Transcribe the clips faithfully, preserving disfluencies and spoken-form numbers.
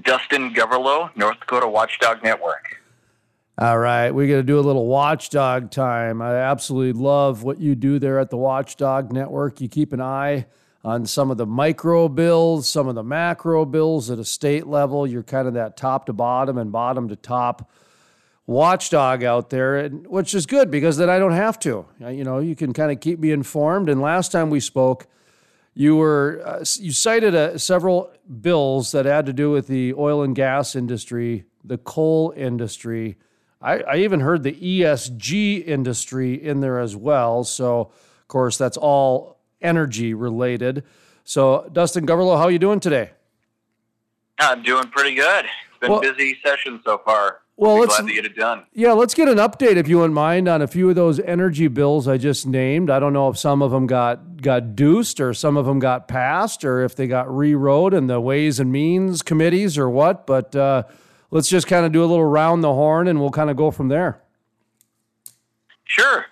Dustin Gawrylow, North Dakota Watchdog Network. All right, we're going to do a little Watchdog time. I absolutely love what you do there at the Watchdog Network. You keep an eye on some of the micro bills, some of the macro bills at a state level. You're kind of that top to bottom and bottom to top watchdog out there, and which is good because then I don't have to. You know, you can kind of keep me informed. And last time we spoke, you were uh, you cited uh, several bills that had to do with the oil and gas industry, the coal industry. I, I even heard the E S G industry in there as well. So, of course, that's all energy related. So, Dustin Gawrylow, how are you doing today? I'm doing pretty good. It's been well, a busy session so far. Well, let's, glad to get it done. Yeah, let's get an update, if you wouldn't mind, on a few of those energy bills I just named. I don't know if some of them got, got deuced or some of them got passed or if they got rewrote in the Ways and Means committees or what, but uh, let's just kind of do a little round the horn and we'll kind of go from there. Sure.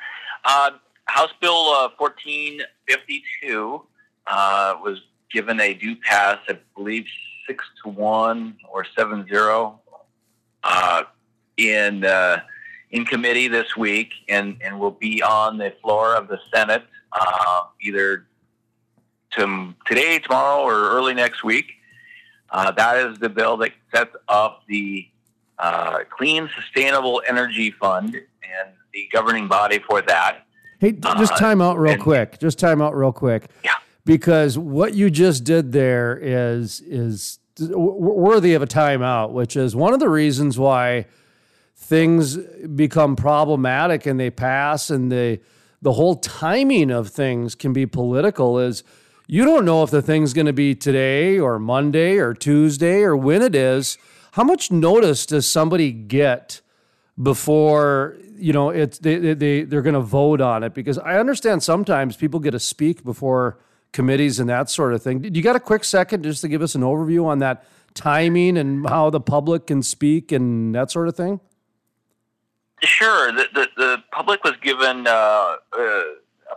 Uh, House Bill uh, fourteen fifty-two uh, was given a due pass, I believe, six to one or seven zero. Uh, in uh, in committee this week, and, and will be on the floor of the Senate uh, either to today, tomorrow, or early next week. Uh, that is the bill that sets up the uh, Clean Sustainable Energy Fund and the governing body for that. Hey, just time out real uh, and, quick. Just time out real quick. Yeah. Because what you just did there is is. worthy of a timeout, which is one of the reasons why things become problematic and they pass, and they, the whole timing of things can be political, is you don't know if the thing's going to be today or Monday or Tuesday or when it is. How much notice does somebody get before, you know, it's, they, they, they're going to vote on it? Because I understand sometimes people get to speak before committees and that sort of thing. You got a quick second just to give us an overview on that timing and how the public can speak and that sort of thing? Sure. The, the, the public was given uh, a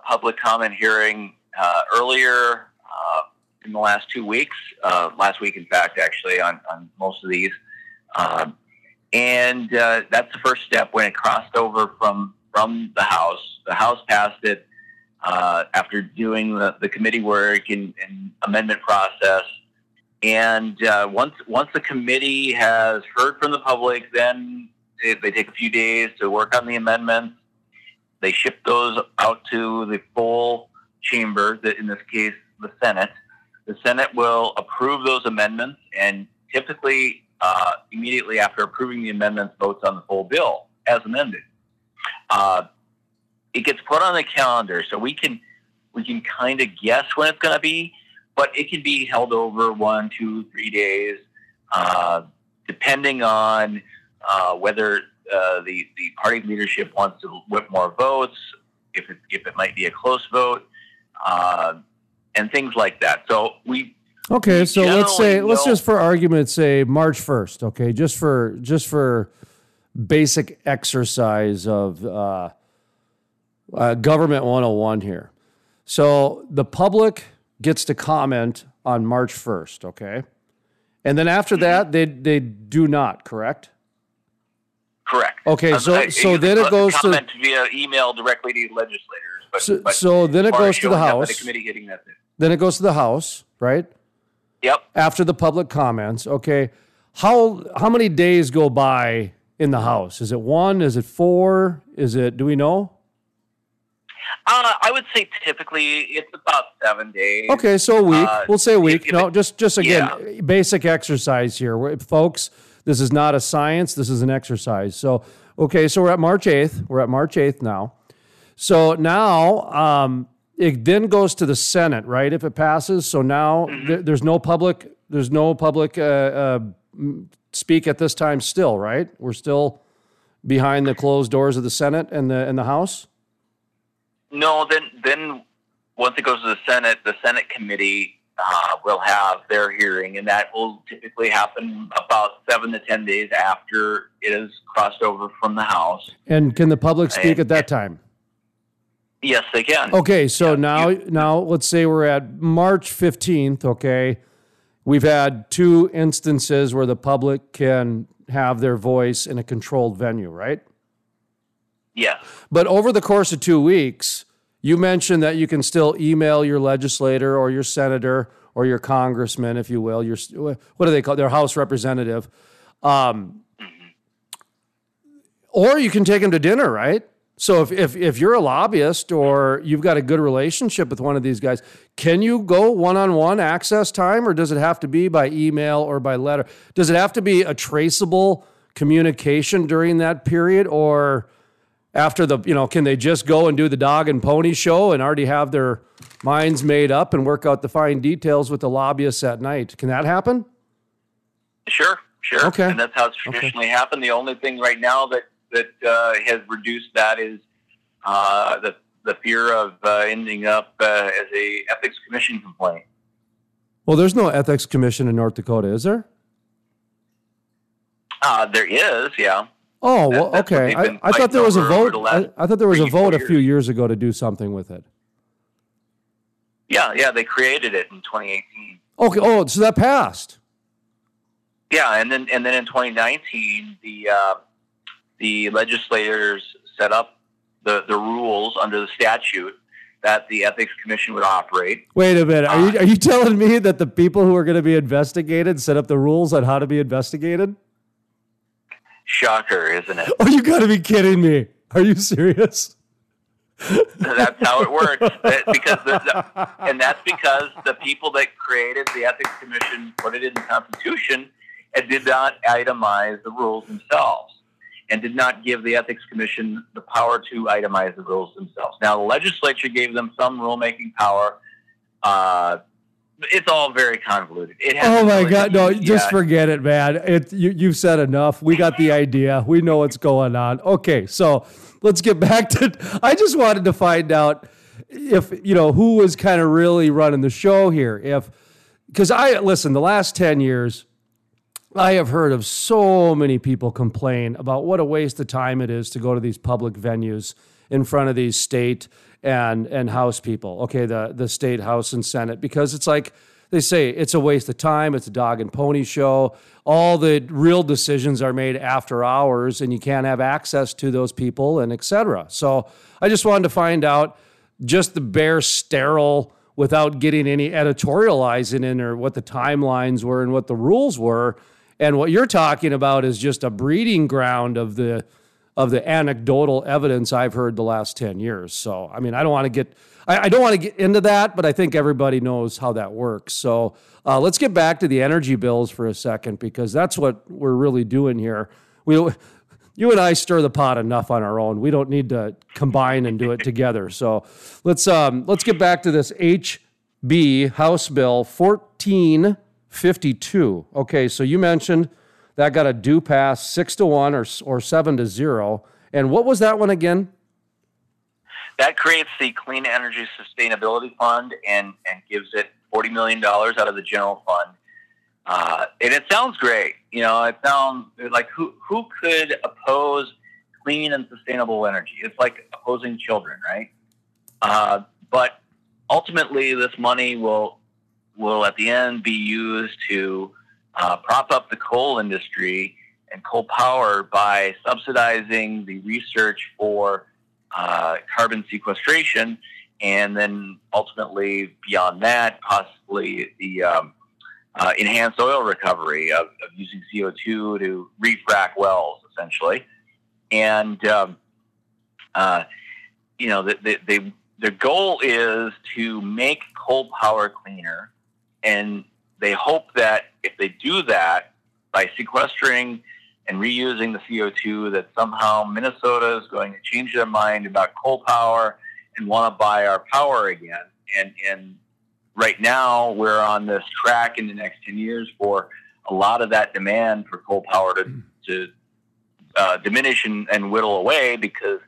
public comment hearing uh, earlier uh, in the last two weeks, uh, last week, in fact, actually, on, on most of these. Um, and uh, that's the first step when it crossed over from, from the House. The House passed it. Uh, after doing the, the committee work and, and amendment process. And uh, once once the committee has heard from the public, then they, they take a few days to work on the amendments. They ship those out to the full chamber, the, in this case, the Senate. The Senate will approve those amendments, and typically uh, immediately after approving the amendments, votes on the full bill as amended. Uh, It gets put on the calendar, so we can we can kind of guess when it's going to be, but it can be held over one, two, three days, uh, depending on uh, whether uh, the the party leadership wants to whip more votes, if it, if it might be a close vote, uh, and things like that. So we okay. We so let's say know, let's just for argument say March first. Okay, just for just for basic exercise of. Uh, Uh, government one oh one here. So the public gets to comment on March first, okay? And then after that, they they do not, correct? Correct. Okay, um, so I, so then it goes to... Comment via email directly to legislators. But, so, but so then it goes to the House. The committee getting that thing. Then it goes to the House, right? Yep. After the public comments, okay. How how many days go by in the House? Is it one? Is it four? Is it... Do we know? Uh, I would say typically it's about seven days. Okay, so a week. Uh, we'll say a week. No, it, just just again, yeah. Basic exercise here. We're, folks, this is not a science. This is an exercise. So, okay, so we're at March eighth. We're at March eighth now. So now um, it then goes to the Senate, right, if it passes. So now mm-hmm. th- there's no public, there's no public uh, uh, speak at this time still, right? We're still behind the closed doors of the Senate and the and the House? No, then then once it goes to the Senate, the Senate committee uh, will have their hearing, and that will typically happen about seven to ten days after it is crossed over from the House. And can the public speak and, at that time? Yes, they can. Okay, so yeah, now you, now let's say we're at March fifteenth, okay? We've had two instances where the public can have their voice in a controlled venue, right? Yeah. But over the course of two weeks, you mentioned that you can still email your legislator or your senator or your congressman, if you will, your, what do they call it? Their House representative. Um, or you can take them to dinner, right? So if, if if you're a lobbyist or you've got a good relationship with one of these guys, can you go one-on-one access time, or does it have to be by email or by letter? Does it have to be a traceable communication during that period, or after the, you know, can they just go and do the dog and pony show and already have their minds made up and work out the fine details with the lobbyists at night? Can that happen? Sure, sure. Okay. And that's how it's traditionally okay. happened. The only thing right now that that uh, has reduced that is uh, the the fear of uh, ending up uh, as a ethics commission complaint. Well, there's no ethics commission in North Dakota, is there? Uh, there is, yeah. Oh, well, that, okay. I, I thought there was a vote. I, I thought there was a vote a few years ago to do something with it. Yeah, yeah, they created it in twenty eighteen. Okay. Oh, so that passed. Yeah, and then and then in twenty nineteen, the. Uh, The legislators set up the, the rules under the statute that the Ethics Commission would operate. Wait a minute. Are you, are you telling me that the people who are going to be investigated set up the rules on how to be investigated? Shocker, isn't it? Oh, you got to be kidding me. Are you serious? That's how it works. because the, And that's because the people that created the Ethics Commission put it in the Constitution and did not itemize the rules themselves, and did not give the Ethics Commission the power to itemize the rules themselves. Now, the legislature gave them some rulemaking power. Uh, it's all very convoluted. It oh, my God. No, yeah. Just forget it, man. It, you, you've said enough. We got the idea. We know what's going on. Okay, so let's get back to... I just wanted to find out if, you know, who was kind of really running the show here. If, because I, listen, the last ten years... I have heard of so many people complain about what a waste of time it is to go to these public venues in front of these state and and House people, okay, the, the state, House, and Senate, because it's like they say, it's a waste of time, it's a dog and pony show, all the real decisions are made after hours, and you can't have access to those people, and et cetera. So I just wanted to find out just the bare, sterile, without getting any editorializing in, or what the timelines were and what the rules were. And what you're talking about is just a breeding ground of the of the anecdotal evidence I've heard the last ten years. So, I mean, I don't want to get I, I don't want to get into that, but I think everybody knows how that works. So uh, let's get back to the energy bills for a second, because that's what we're really doing here. We, you and I stir the pot enough on our own. We don't need to combine and do it together. So let's um, let's get back to this H B House Bill fourteen. fifty-two. Okay, so you mentioned that got a due pass six to one or or seven to zero. And what was that one again? That creates the Clean Energy Sustainability Fund and and gives it forty million dollars out of the general fund. Uh, and it sounds great. You know, it sounds like who who could oppose clean and sustainable energy? It's like opposing children, right? Uh, but ultimately, this money will. will at the end be used to uh, prop up the coal industry and coal power by subsidizing the research for uh, carbon sequestration, and then ultimately beyond that, possibly the um, uh, enhanced oil recovery of, of using C O two to refrac wells, essentially. And, um, uh, you know, the, the, they, their goal is to make coal power cleaner. And they hope that if they do that, by sequestering and reusing the C O two, that somehow Minnesota is going to change their mind about coal power and want to buy our power again. And, and right now, we're on this track in the next ten years for a lot of that demand for coal power to, to uh, diminish and, and whittle away, because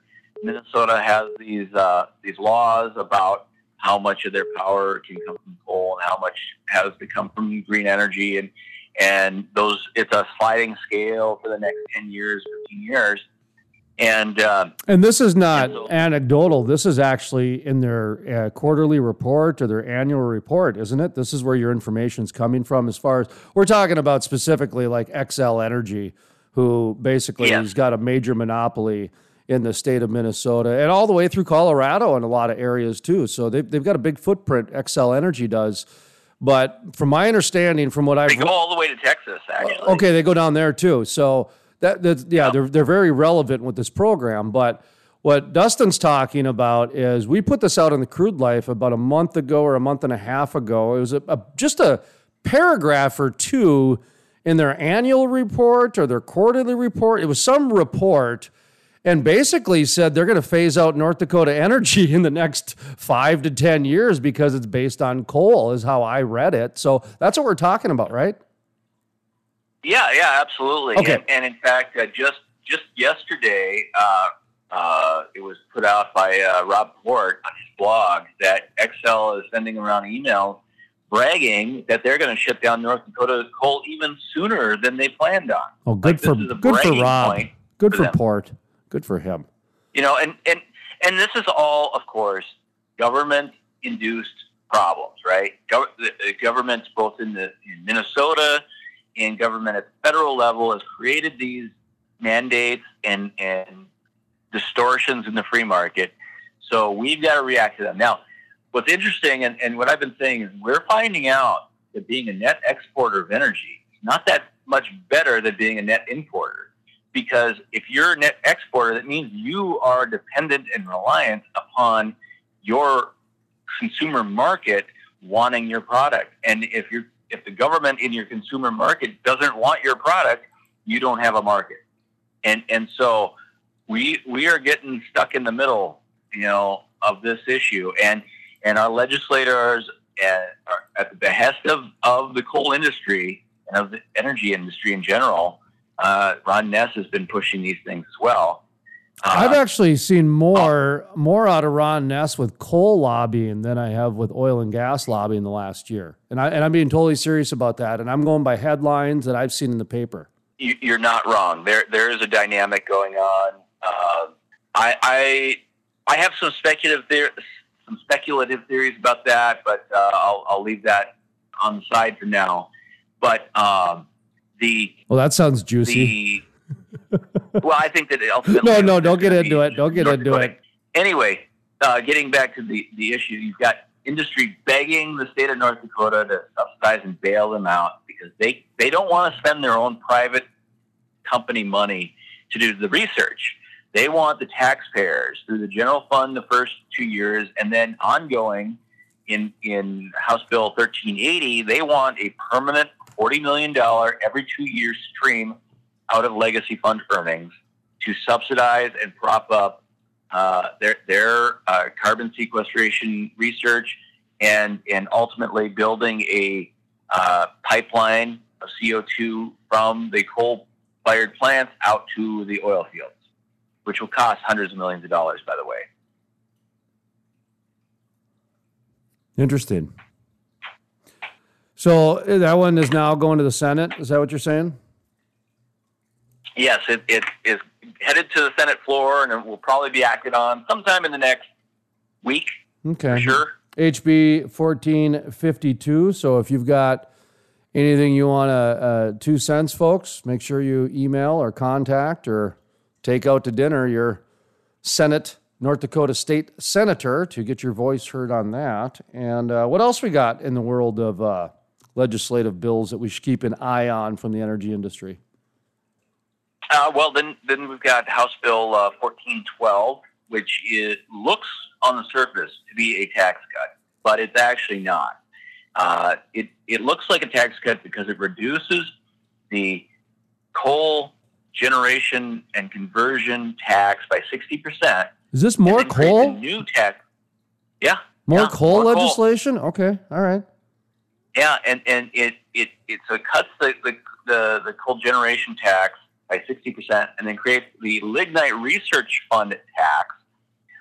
Minnesota has these uh, these laws about how much of their power can come from coal and how much has to come from green energy. And, and those, it's a sliding scale for the next ten years, fifteen years. And uh, and this is not so, anecdotal. This is actually in their uh, quarterly report or their annual report, isn't it? This is where your information's coming from as far as we're talking about specifically like Xcel Energy, who basically yeah. has got a major monopoly in the state of Minnesota and all the way through Colorado and a lot of areas too. So they've, they've got a big footprint, Xcel Energy does. But from my understanding, from what I've... They go all the way to Texas, actually. Okay, they go down there too. So... That, that, yeah, they're they're very relevant with this program. But what Dustin's talking about is we put this out in the Crude Life about a month ago or a month and a half ago. It was a, a, just a paragraph or two in their annual report or their quarterly report. It was some report and basically said they're going to phase out North Dakota Energy in the next five to ten years because it's based on coal is how I read it. So that's what we're talking about, right? Yeah, yeah, absolutely. Okay. And, and in fact, uh, just just yesterday, uh, uh, it was put out by uh, Rob Port on his blog that Xcel is sending around emails bragging that they're going to shut down North Dakota coal even sooner than they planned on. Oh, good like, for good for Rob. Good for, for Port. Good for him. You know, and, and and this is all, of course, government-induced problems, right? Go- the governments both in the in Minnesota. In government at the federal level has created these mandates and, and distortions in the free market. So we've got to react to them. Now, what's interesting and, and what I've been saying is we're finding out that being a net exporter of energy is not that much better than being a net importer. Because if you're a net exporter, that means you are dependent and reliant upon your consumer market wanting your product. And if you're If the government in your consumer market doesn't want your product, you don't have a market. And and so we we are getting stuck in the middle, you know, of this issue. And and our legislators at, are at the behest of, of the coal industry and of the energy industry in general. Uh, Ron Ness has been pushing these things as well. Uh, I've actually seen more oh. more out of Ron Ness with coal lobbying than I have with oil and gas lobbying the last year. And, I, and I'm being totally serious about that. And I'm going by headlines that I've seen in the paper. You, you're not wrong. There, There is a dynamic going on. Uh, I, I I have some speculative, theor- some speculative theories about that, but uh, I'll, I'll leave that on the side for now. But um, the... Well, that sounds juicy. The, well, I think that ultimately... No, no, don't get into it. Don't get into it. Anyway, uh, getting back to the, the issue, you've got industry begging the state of North Dakota to subsidize and bail them out because they, they don't want to spend their own private company money to do the research. They want the taxpayers through the general fund the first two years and then ongoing in, in House Bill thirteen eighty, they want a permanent forty million dollars every two-year stream out of legacy fund earnings to subsidize and prop up uh, their their uh, carbon sequestration research and and ultimately building a uh, pipeline of C O two from the coal-fired plants out to the oil fields, which will cost hundreds of millions of dollars, by the way. Interesting. So that one is now going to the Senate. Is that what you're saying? Yes, it, it is headed to the Senate floor, and it will probably be acted on sometime in the next week. Okay. For sure. H B fourteen fifty-two. So if you've got anything you want to uh, two cents, folks, make sure you email or contact or take out to dinner your Senate, North Dakota State Senator to get your voice heard on that. And uh, what else we got in the world of uh, legislative bills that we should keep an eye on from the energy industry? Uh, well, then, then we've got House Bill uh, fourteen twelve, which is, looks on the surface to be a tax cut, but it's actually not. Uh, it it looks like a tax cut because it reduces the coal generation and conversion tax by sixty percent. Is this more coal? New tax, yeah. More yeah, coal more legislation. Coal. Okay, all right. Yeah, and and it it it so it cuts the the the, the coal generation tax by sixty percent, and then create the Lignite Research Fund tax,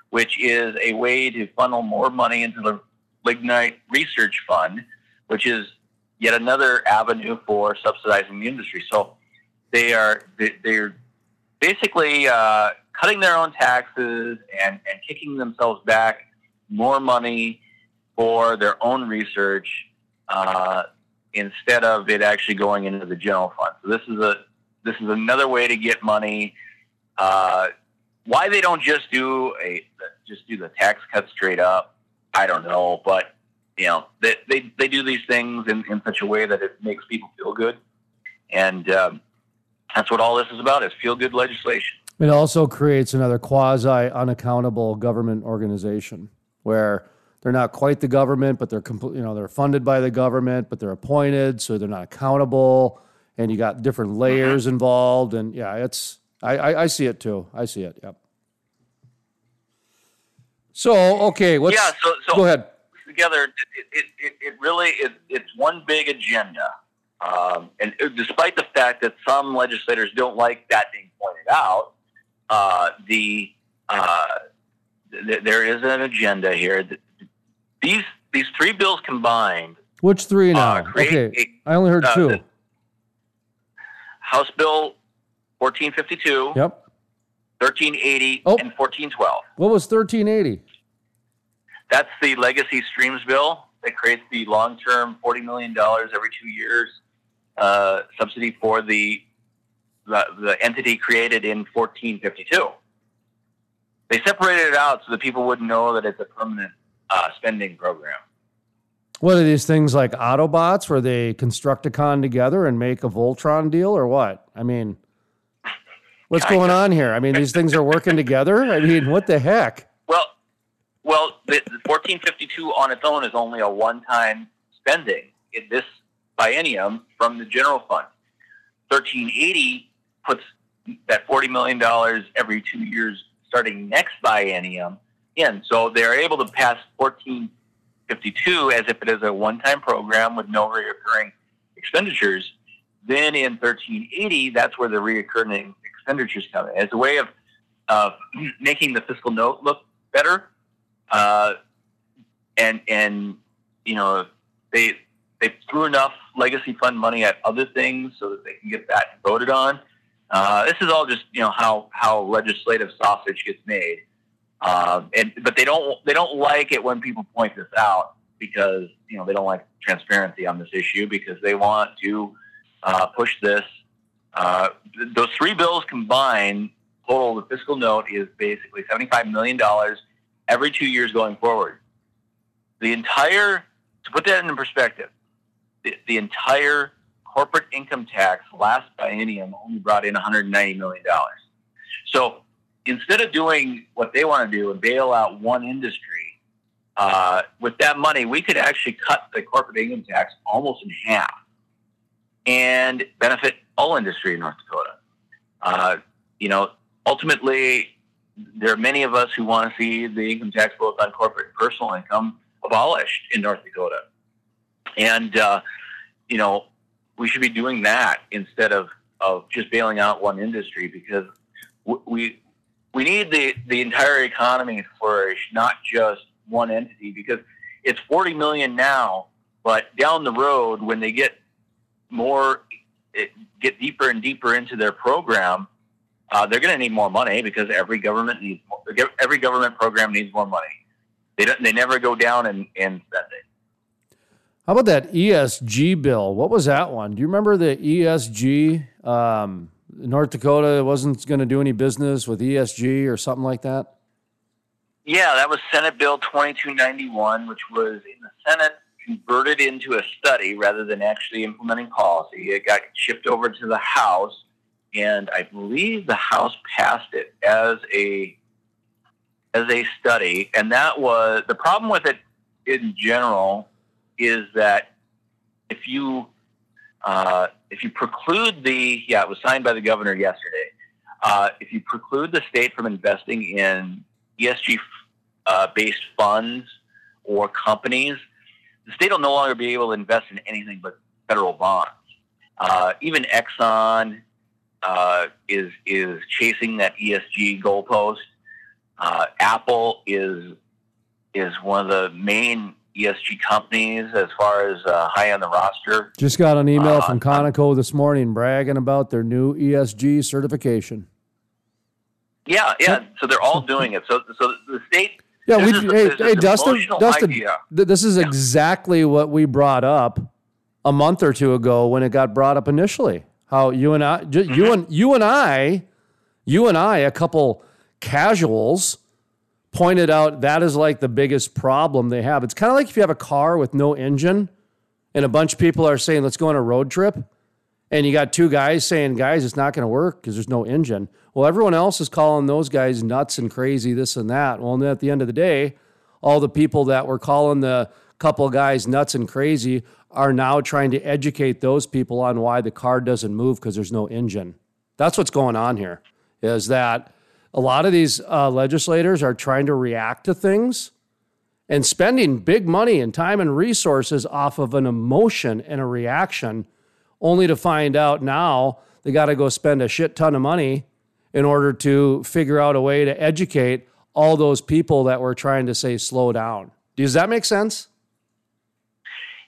which is a way to funnel more money into the Lignite Research Fund, which is yet another avenue for subsidizing the industry. So they are they, they're basically uh, cutting their own taxes and, and kicking themselves back more money for their own research uh, instead of it actually going into the general fund. So this is a this is another way to get money. Uh, why they don't just do a just do the tax cut straight up, I don't know. But you know, they they, they do these things in, in such a way that it makes people feel good, and um, that's what all this is about: is feel good legislation. It also creates another quasi unaccountable government organization where they're not quite the government, but they're compl- you know they're funded by the government, but they're appointed, so they're not accountable. And you got different layers mm-hmm. involved, and yeah, it's I, I, I see it too. I see it. Yep. So okay, what's, yeah. So, so go ahead. Together, it it, it, it really it, it's one big agenda, um, and despite the fact that some legislators don't like that being pointed out. Uh, the uh, th- there is an agenda here. These these three bills combined. Which three now? Uh, okay, a, I only heard uh, two. House Bill fourteen fifty-two. Yep. thirteen eighty oh. and fourteen twelve. What was thirteen eighty? That's the Legacy Streams Bill that creates the long-term forty million dollars every two years uh, subsidy for the. The, the entity created in fourteen fifty-two. They separated it out so that people wouldn't know that it's a permanent uh, spending program. What are these things like Autobots where they construct a con together and make a Voltron deal or what? I mean, what's going on here? I mean, these things are working together? I mean, what the heck? Well, well, the, the fourteen fifty-two on its own is only a one-time spending in this biennium from the general fund. thirteen eighty puts that forty million dollars every two years starting next biennium in. So they're able to pass fourteen fifty-two as if it is a one-time program with no reoccurring expenditures. Then in thirteen eighty, that's where the reoccurring expenditures come in. As a way of uh, making the fiscal note look better, uh, and, and you know, they... They threw enough legacy fund money at other things so that they can get that voted on. Uh, this is all just you know how, how legislative sausage gets made, uh, and but they don't they don't like it when people point this out because you know they don't like transparency on this issue because they want to uh, push this. Uh, th- those three bills combined total the fiscal note is basically seventy-five million dollars every two years going forward. The entire to put that into perspective. The, the entire corporate income tax last biennium only brought in one hundred ninety million dollars. So instead of doing what they want to do and bail out one industry, uh, with that money, we could actually cut the corporate income tax almost in half and benefit all industry in North Dakota. Uh, you know, ultimately, there are many of us who want to see the income tax both on corporate and personal income abolished in North Dakota. And, uh, you know, we should be doing that instead of, of just bailing out one industry because w- we we need the, the entire economy to flourish, not just one entity, because it's forty million dollars now, but down the road when they get more, it, get deeper and deeper into their program, uh, they're going to need more money because every government needs more, every government program needs more money. They don't, they never go down and, and spend it. How about that E S G bill? What was that one? Do you remember the E S G? Um, North Dakota wasn't going to do any business with E S G or something like that? Yeah, that was Senate Bill twenty-two ninety-one, which was in the Senate converted into a study rather than actually implementing policy. It got shipped over to the House, and I believe the House passed it as a as a study. And that was the problem with it in general. Is that if you uh, if you preclude the yeah it was signed by the governor yesterday uh, if you preclude the state from investing in E S G uh, based funds or companies, the state will no longer be able to invest in anything but federal bonds. Uh, even Exxon uh, is is chasing that E S G goalpost. Uh, Apple is is one of the main E S G companies as far as uh, high on the roster. Just got an email uh, from Conoco this morning bragging about their new E S G certification. Yeah, yeah. So they're all doing it. So, so the state. Yeah, we. Hey, a, hey Dustin. Dustin, idea. This is yeah. exactly what we brought up a month or two ago when it got brought up initially. How you and I, just, mm-hmm. you and you and I, you and I, a couple casuals, pointed out that is like the biggest problem they have. It's kind of like if you have a car with no engine, and a bunch of people are saying, "Let's go on a road trip." And you got two guys saying, guys, it's not going to work because there's no engine. Well, everyone else is calling those guys nuts and crazy, this and that. Well, and then at the end of the day, all the people that were calling the couple guys nuts and crazy are now trying to educate those people on why the car doesn't move because there's no engine. That's what's going on here, is that a lot of these uh, legislators are trying to react to things and spending big money and time and resources off of an emotion and a reaction, only to find out now they got to go spend a shit ton of money in order to figure out a way to educate all those people that were trying to say, slow down. Does that make sense?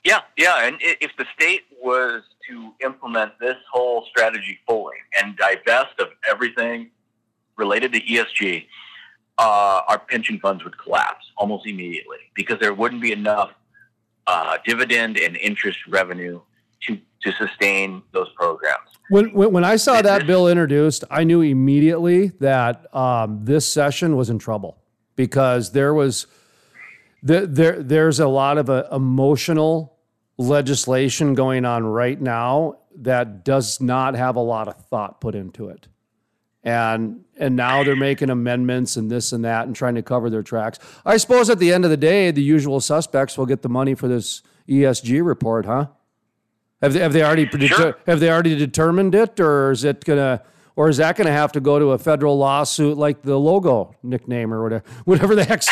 Yeah, yeah. And if the state was to implement this whole strategy fully and divest of everything related to E S G, uh, our pension funds would collapse almost immediately because there wouldn't be enough uh, dividend and interest revenue to to sustain those programs. When, when I saw that bill introduced, I knew immediately that um, this session was in trouble because there was there, there there's a lot of uh, emotional legislation going on right now that does not have a lot of thought put into it. And and now they're making amendments and this and that and trying to cover their tracks. I suppose at the end of the day, the usual suspects will get the money for this E S G report, huh? Have they, have they already sure. have they already determined it, or is it gonna, or is that gonna have to go to a federal lawsuit like the logo nickname or whatever, whatever the heck?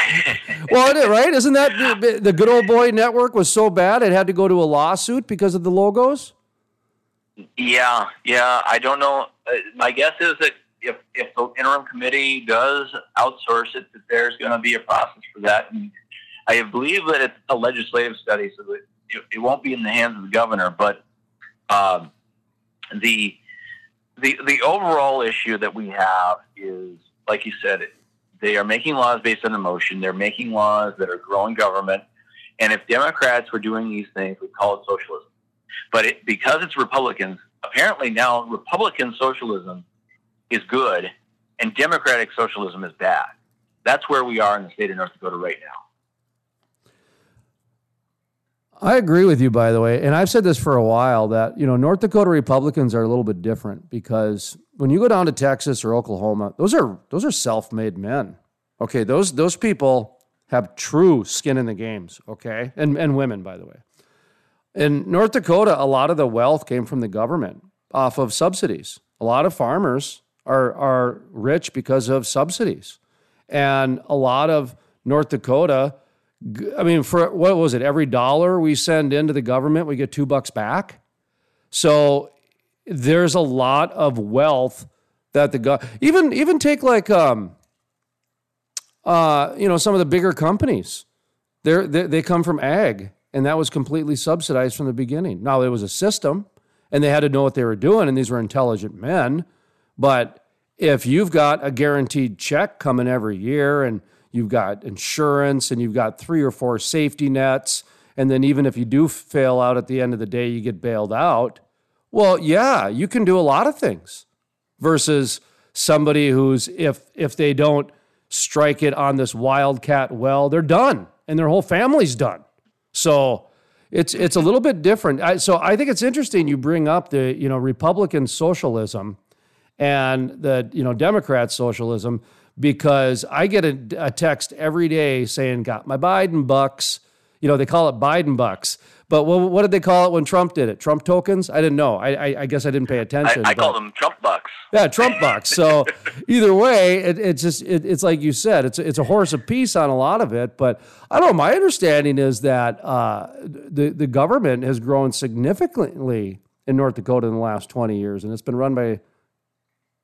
Well, it, right? Isn't that the, the good old boy network was so bad it had to go to a lawsuit because of the logos? Yeah, yeah. I don't know. My guess is that if if the interim committee does outsource it, that there's going to be a process for that, and I believe that it's a legislative study, so that it won't be in the hands of the governor, but um, the the the overall issue that we have is, like you said, they are making laws based on emotion. They're making laws that are growing government, and if Democrats were doing these things, we'd call it socialism. But it, because it's Republicans, apparently now Republican socialism is good, and Democratic socialism is bad. That's where we are in the state of North Dakota right now. I agree with you, by the way, and I've said this for a while that, you know, North Dakota Republicans are a little bit different because when you go down to Texas or Oklahoma, those are those are self-made men. Okay, those those people have true skin in the games, okay? And and women, by the way. In North Dakota, a lot of the wealth came from the government off of subsidies. A lot of farmers are are rich because of subsidies. And a lot of North Dakota, I mean, for what was it? Every dollar we send into the government, we get two bucks back. So there's a lot of wealth that the go- even even take like um uh you know some of the bigger companies. They're, they they come from ag, and that was completely subsidized from the beginning. Now it was a system, and they had to know what they were doing, and these were intelligent men. But if you've got a guaranteed check coming every year, and you've got insurance, and you've got three or four safety nets, and then even if you do fail out at the end of the day, you get bailed out. Well, yeah, you can do a lot of things versus somebody who's, if if they don't strike it on this wildcat well, they're done, and their whole family's done. So it's it's a little bit different. I, so I think it's interesting you bring up the, you know, Republican socialism and the, you know, Democrat socialism, because I get a, a text every day saying, got my Biden bucks. You know, they call it Biden bucks. But what, what did they call it when Trump did it? Trump tokens? I didn't know. I, I, I guess I didn't pay attention. I, I call them Trump bucks. Yeah, Trump bucks. So either way, it, it's just it, it's like you said, it's it's a horse apiece on a lot of it. But I don't know. My understanding is that uh, the, the government has grown significantly in North Dakota in the last twenty years, and it's been run by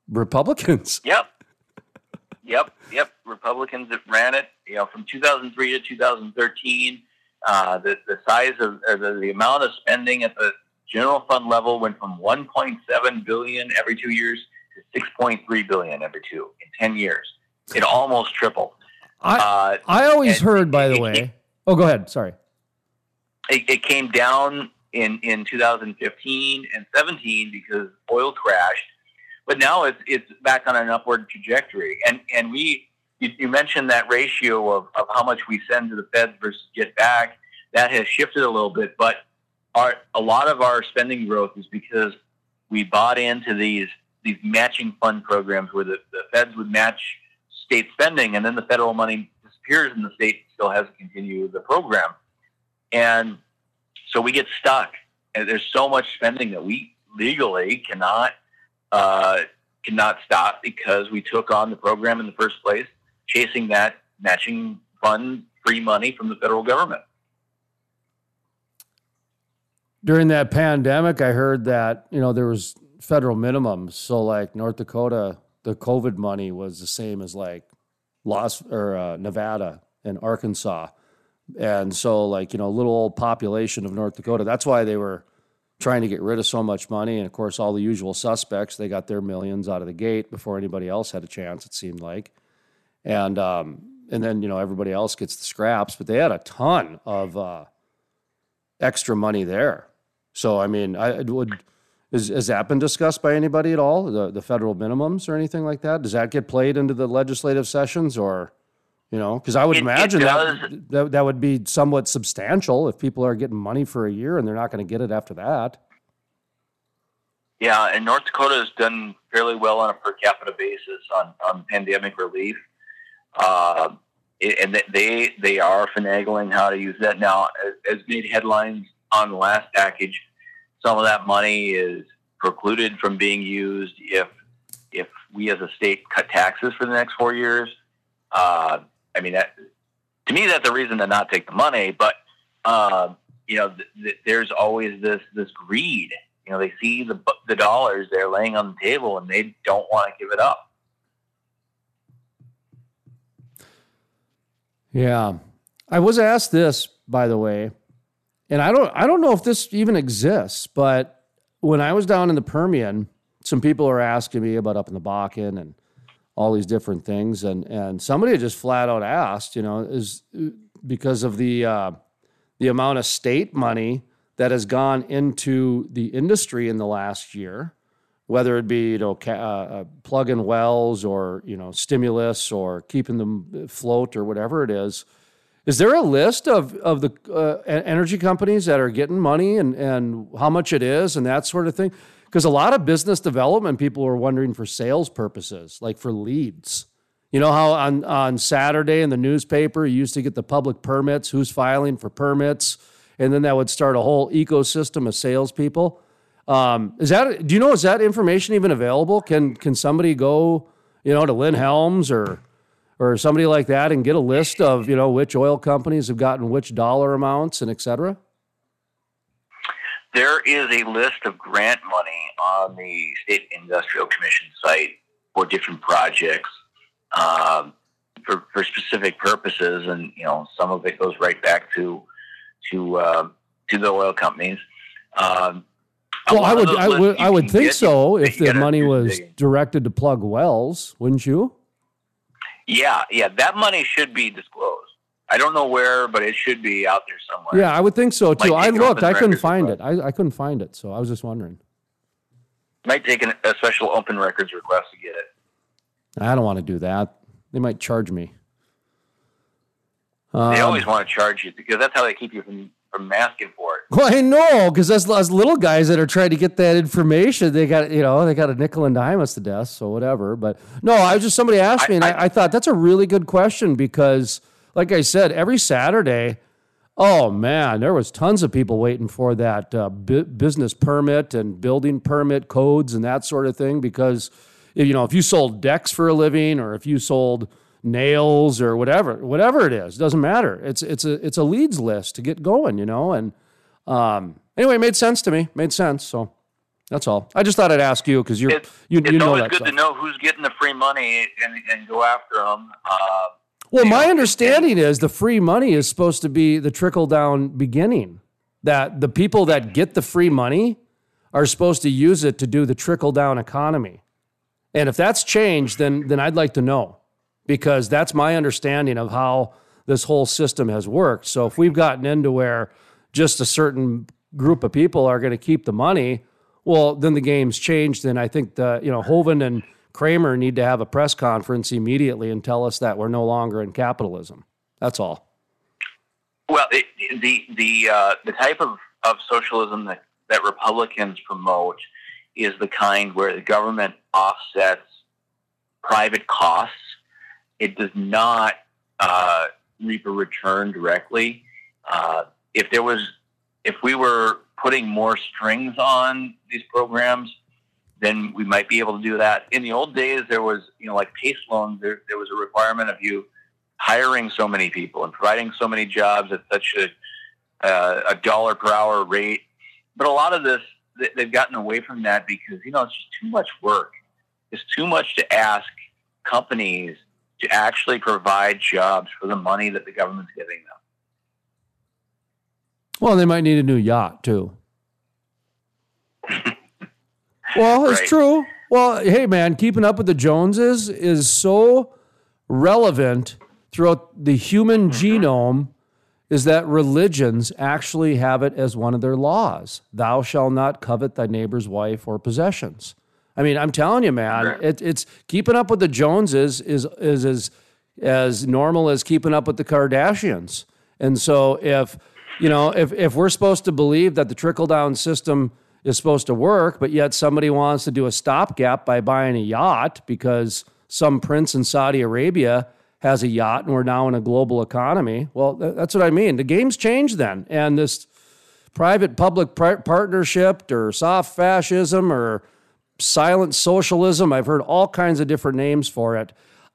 Republicans. Yep. Yep, yep. Republicans that ran it, you know, from two thousand three to two thousand thirteen, uh, the, the size of or the, the amount of spending at the general fund level went from one point seven billion every two years to six point three billion dollars every two in ten years. It almost tripled. I, uh, I always heard, by the it, way. It, oh, go ahead. Sorry. It, it came down in, in two thousand fifteen and seventeen because oil crashed. But now it's it's back on an upward trajectory. And and we you, you mentioned that ratio of, of how much we send to the feds versus get back. That has shifted a little bit. But our a lot of our spending growth is because we bought into these these matching fund programs where the, the feds would match state spending, and then the federal money disappears and the state still has to continue the program. And so we get stuck. And there's so much spending that we legally cannot uh, cannot stop because we took on the program in the first place, chasing that matching fund free money from the federal government. During that pandemic, I heard that, you know, there was federal minimums. So like North Dakota, the COVID money was the same as like Las or uh, Nevada and Arkansas. And so like, you know, little old population of North Dakota, that's why they were trying to get rid of so much money. And of course, all the usual suspects, they got their millions out of the gate before anybody else had a chance, it seemed like. And, um, and then, you know, everybody else gets the scraps, but they had a ton of uh, extra money there. So, I mean, I it would... Is, has that been discussed by anybody at all, the, the federal minimums or anything like that? Does that get played into the legislative sessions or, you know, because I would it, imagine it that, that that would be somewhat substantial if people are getting money for a year and they're not going to get it after that. Yeah, and North Dakota has done fairly well on a per capita basis on, on pandemic relief. Uh, and they, they are finagling how to use that. Now, as made headlines on the last package, some of that money is precluded from being used if if we as a state cut taxes for the next four years. Uh, I mean, that, to me, that's a reason to not take the money. But uh, you know, th- th- there's always this this greed. You know, they see the the dollars they're laying on the table, and they don't want to give it up. Yeah, I was asked this, by the way. And I don't I don't know if this even exists, but when I was down in the Permian, some people were asking me about up in the Bakken and all these different things. And and somebody just flat out asked, you know, is because of the uh, the amount of state money that has gone into the industry in the last year, whether it be, you know, ca- uh, plugging wells or, you know, stimulus or keeping them afloat or whatever it is. Is there a list of, of the uh, energy companies that are getting money and, and how much it is and that sort of thing? Because a lot of business development people are wondering for sales purposes, like for leads. You know how on, on Saturday in the newspaper, you used to get the public permits, who's filing for permits, and then that would start a whole ecosystem of salespeople. Um, is that, do you know, is that information even available? Can can somebody go, you know, to Lynn Helms or... or somebody like that and get a list of, you know, which oil companies have gotten which dollar amounts and et cetera? There is a list of grant money on the State Industrial Commission site for different projects um, for, for specific purposes. And, you know, some of it goes right back to to uh, to the oil companies. Um, well, I would, I would, I would think so if the money was directed to plug wells, wouldn't you? Yeah, yeah, that money should be disclosed. I don't know where, but it should be out there somewhere. Yeah, I would think so too. I looked, I couldn't find it. I, I couldn't find it, so I was just wondering. Might take an, a special open records request to get it. I don't want to do that. They might charge me. Um, they always want to charge you because that's how they keep you from, from asking for it. Well, I know, because those little guys that are trying to get that information, they got, you know, they got a nickel and dime us to death, so whatever. But no, I was just, somebody asked me, and I, I, I thought that's a really good question because, like I said, every Saturday, oh man, there was tons of people waiting for that uh, bu- business permit and building permit codes and that sort of thing because, you know, if you sold decks for a living or if you sold nails or whatever, whatever it is, doesn't matter. It's it's a it's a leads list to get going, you know. And um, anyway, it made sense to me. Made sense. So that's all. I just thought I'd ask you because you're it's, you, it's you know that. It's always good stuff. To know who's getting the free money and, and go after them. Uh, well, my know, understanding and, is the free money is supposed to be the trickle down beginning. That the people that get the free money are supposed to use it to do the trickle down economy. And if that's changed, then, then I'd like to know, because that's my understanding of how this whole system has worked. So if we've gotten into where just a certain group of people are going to keep the money, well, then the game's changed. And I think the, you know, Hovind and Kramer need to have a press conference immediately and tell us that we're no longer in capitalism. That's all. Well, it, the the uh, the type of, of socialism that, that Republicans promote is the kind where the government offsets private costs. It does not uh, reap a return directly. Uh, if there was, if we were putting more strings on these programs, then we might be able to do that. In the old days, there was, you know, like PACE loans, there, there was a requirement of you hiring so many people and providing so many jobs at such a, uh, a dollar per hour rate. But a lot of this, they've gotten away from that because, you know, it's just too much work. It's too much to ask companies to actually provide jobs for the money that the government's giving them. Well, they might need a new yacht too. Well, it's right. True. Well, hey man, keeping up with the Joneses is so relevant throughout the human mm-hmm. genome, is that religions actually have it as one of their laws. Thou shalt not covet thy neighbor's wife or possessions. I mean, I'm telling you, man, right. it, it's keeping up with the Joneses is is as as normal as keeping up with the Kardashians. And so if, you know, if, if we're supposed to believe that the trickle-down system is supposed to work, but yet somebody wants to do a stopgap by buying a yacht because some prince in Saudi Arabia has a yacht and we're now in a global economy. Well, that's what I mean. The game's changed then. And this private-public pri- partnership or soft fascism or silent socialism, I've heard all kinds of different names for it.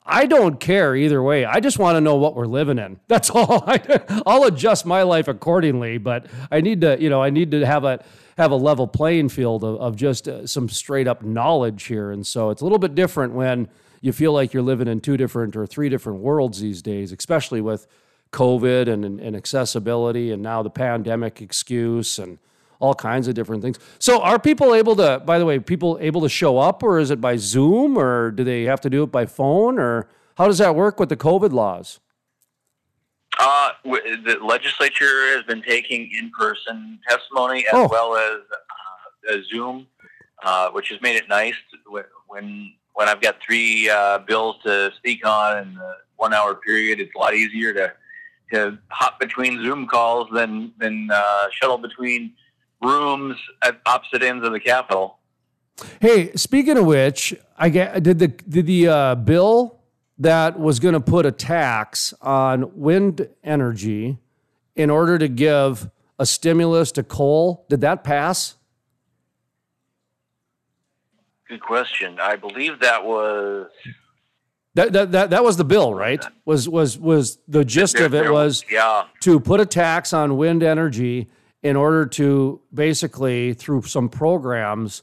I don't care either way. I just want to know what we're living in. That's all. I, I'll adjust my life accordingly, but I need to, you know, I need to have a have a level playing field of, of just uh, some straight up knowledge here. And so it's a little bit different when you feel like you're living in two different or three different worlds these days, especially with COVID and, and, and accessibility and now the pandemic excuse and all kinds of different things. So are people able to, by the way, people able to show up, or is it by Zoom, or do they have to do it by phone, or how does that work with the COVID laws? Uh, the legislature has been taking in-person testimony as oh. well as uh, Zoom, uh, which has made it nice to, when when I've got three uh, bills to speak on in the one-hour period, it's a lot easier to, to hop between Zoom calls than, than uh, shuttle between rooms at opposite ends of the Capitol. Hey, speaking of which, I get, did the did the uh, bill that was going to put a tax on wind energy in order to give a stimulus to coal, did that pass? Good question. I believe that was that that that, that was the bill, right? Was was was the gist there, of it there, was yeah. to put a tax on wind energy in order to basically, through some programs,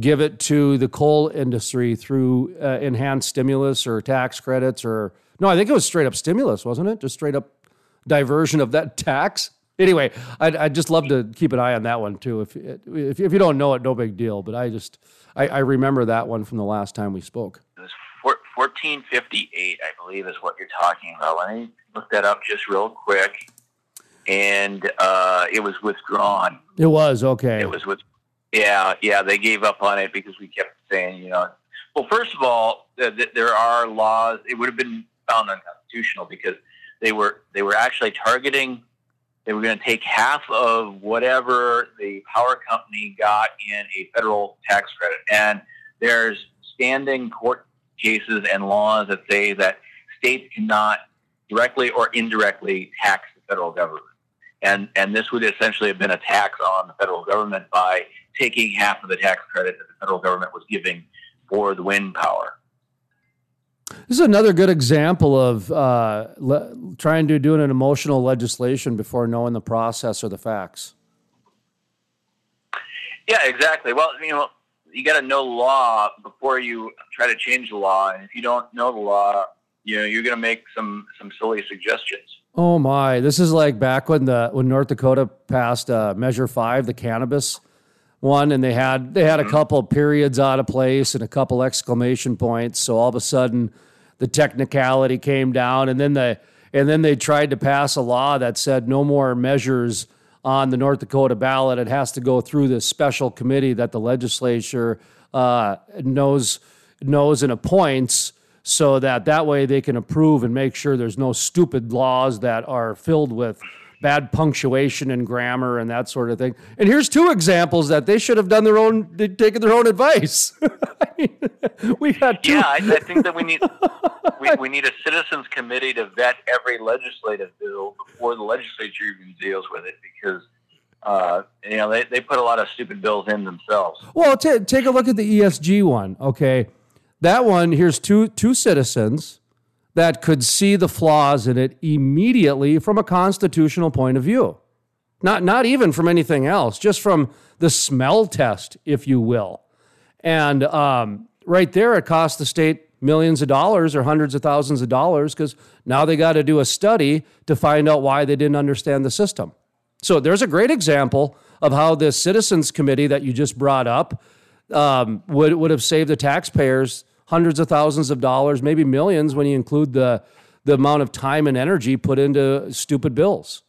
give it to the coal industry through uh, enhanced stimulus or tax credits or... No, I think it was straight-up stimulus, wasn't it? Just straight-up diversion of that tax? Anyway, I'd, I'd just love to keep an eye on that one, too. If, if if you don't know it, no big deal. But I just... I, I remember that one from the last time we spoke. It was fourteen fifty-eight, I believe, is what you're talking about. Let me look that up just real quick. And uh, it was withdrawn. It was, okay. It was with, yeah, yeah. They gave up on it because we kept saying, you know, well, first of all, th- th- there are laws. It would have been found unconstitutional because they were they were actually targeting. They were going to take half of whatever the power company got in a federal tax credit. And there's standing court cases and laws that say that states cannot directly or indirectly tax the federal government. And and this would essentially have been a tax on the federal government by taking half of the tax credit that the federal government was giving for the wind power. This is another good example of uh, le- trying to do an emotional legislation before knowing the process or the facts. Yeah, exactly. Well, you know, you got to know law before you try to change the law. And if you don't know the law, you know, you're going to make some some silly suggestions. Oh my! This is like back when the when North Dakota passed uh, Measure Five, the cannabis one, and they had they had a couple of periods out of place and a couple exclamation points. So all of a sudden, the technicality came down, and then the and then they tried to pass a law that said no more measures on the North Dakota ballot. It has to go through this special committee that the legislature uh, knows knows and appoints, so that that way they can approve and make sure there's no stupid laws that are filled with bad punctuation and grammar and that sort of thing. And here's two examples that they should have done their own, taken their own advice. I mean, we got two. Yeah, I, I think that we need we, we need a citizens committee to vet every legislative bill before the legislature even deals with it, because uh, you know they, they put a lot of stupid bills in themselves. Well, t- take a look at the E S G one. Okay, that one. Here's two two citizens that could see the flaws in it immediately from a constitutional point of view. Not not even from anything else, just from the smell test, if you will. And um, right there, it cost the state millions of dollars or hundreds of thousands of dollars, because now they got to do a study to find out why they didn't understand the system. So there's a great example of how this citizens committee that you just brought up um, would, would have saved the taxpayers hundreds of thousands of dollars, maybe millions, when you include the the amount of time and energy put into stupid bills.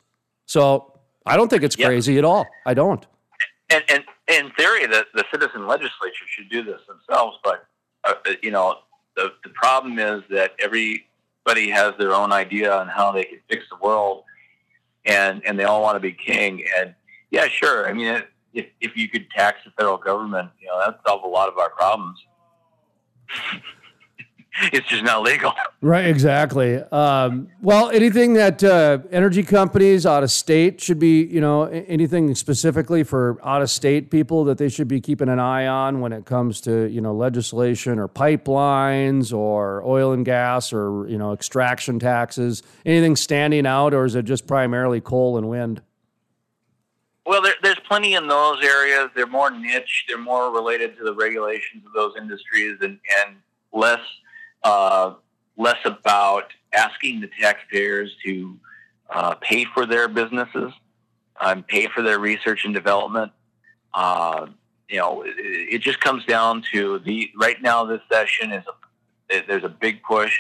So I don't think it's yep. crazy at all. I don't. And, and, and in theory, the, the citizen legislature should do this themselves. But, uh, you know, the, the problem is that everybody has their own idea on how they can fix the world, and, and they all want to be king. And, yeah, sure. I mean, if, if you could tax the federal government, you know, that would solve a lot of our problems. It's just not legal. Right, exactly. Um, well, anything that uh, energy companies out of state should be, you know, anything specifically for out of state people that they should be keeping an eye on when it comes to, you know, legislation or pipelines or oil and gas or, you know, extraction taxes, anything standing out, or is it just primarily coal and wind? Well, there, there's plenty in those areas. They're more niche. They're more related to the regulations of those industries, and, and less uh, less about asking the taxpayers to uh, pay for their businesses and pay for their research and development. Uh, you know, it, it just comes down to the right now. This session is a, there's a big push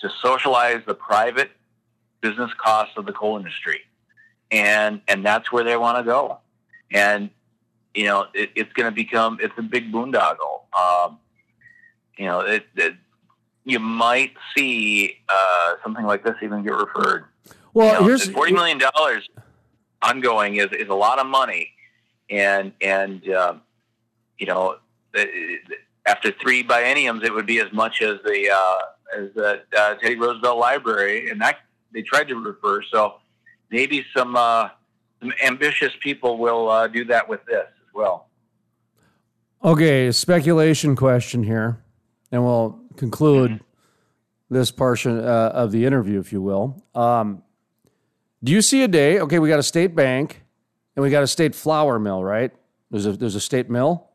to socialize the private business costs of the coal industry. And and that's where they want to go. And, you know, it, it's going to become, it's a big boondoggle. Um, you know, it, it, you might see uh, something like this even get referred. Well, you know, here's forty million dollars ongoing is, is a lot of money. And, and um, you know, after three bienniums, it would be as much as the, uh, as the uh, Teddy Roosevelt Library. And that they tried to refer, so... Maybe some, uh, some ambitious people will uh, do that with this as well. Okay, speculation question here, and we'll conclude mm-hmm. this portion uh, of the interview, if you will. Um, do you see a day? Okay, we got a state bank, and we got a state flour mill, right? There's a there's a state mill.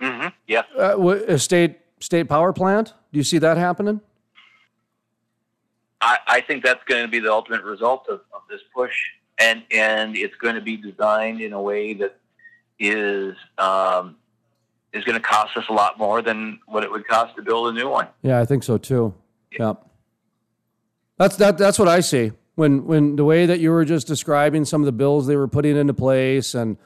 Mm-hmm. Yeah. Uh, a state state power plant. Do you see that happening? I, I think that's going to be the ultimate result of, of this push, and and it's going to be designed in a way that is um, is going to cost us a lot more than what it would cost to build a new one. Yeah, I think so too. Yeah, that's that. That's what I see when when the way that you were just describing some of the bills they were putting into place, and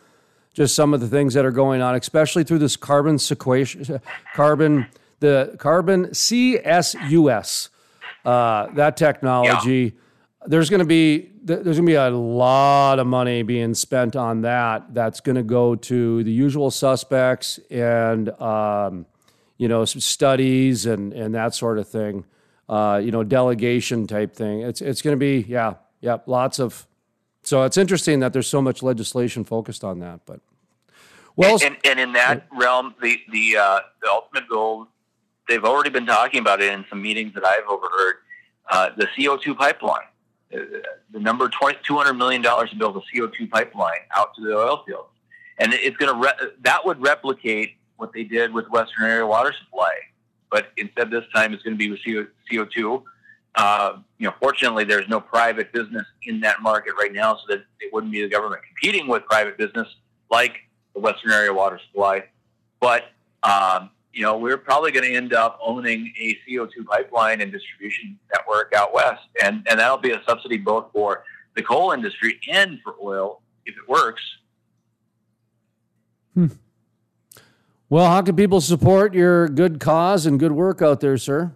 just some of the things that are going on, especially through this carbon sequestration, carbon the carbon C S U S. Uh, that technology, yeah. there's going to be there's going to be a lot of money being spent on that. That's going to go to the usual suspects and um, you know some studies and, and that sort of thing. Uh, you know, delegation type thing. It's it's going to be yeah yeah lots of. So it's interesting that there's so much legislation focused on that. But well, and, and, and in that uh, realm, the the, uh, the ultimate goal. They've already been talking about it in some meetings that I've overheard. Uh, the C O two pipeline, uh, the number two hundred million dollars to build a C O two pipeline out to the oil fields, and it's going to re- that would replicate what they did with Western Area Water Supply, but instead this time it's going to be with C O two. Uh, you know, fortunately, there's no private business in that market right now, so that it wouldn't be the government competing with private business like the Western Area Water Supply. But, um, you know, we're probably going to end up owning a C O two pipeline and distribution network out west. And, and that'll be a subsidy both for the coal industry and for oil, if it works. Hmm. Well, how can people support your good cause and good work out there, sir?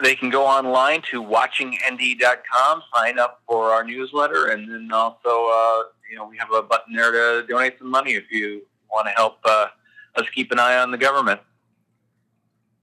They can go online to watching N D dot com, sign up for our newsletter, and then also, uh, you know, we have a button there to donate some money if you want to help uh, us keep an eye on the government.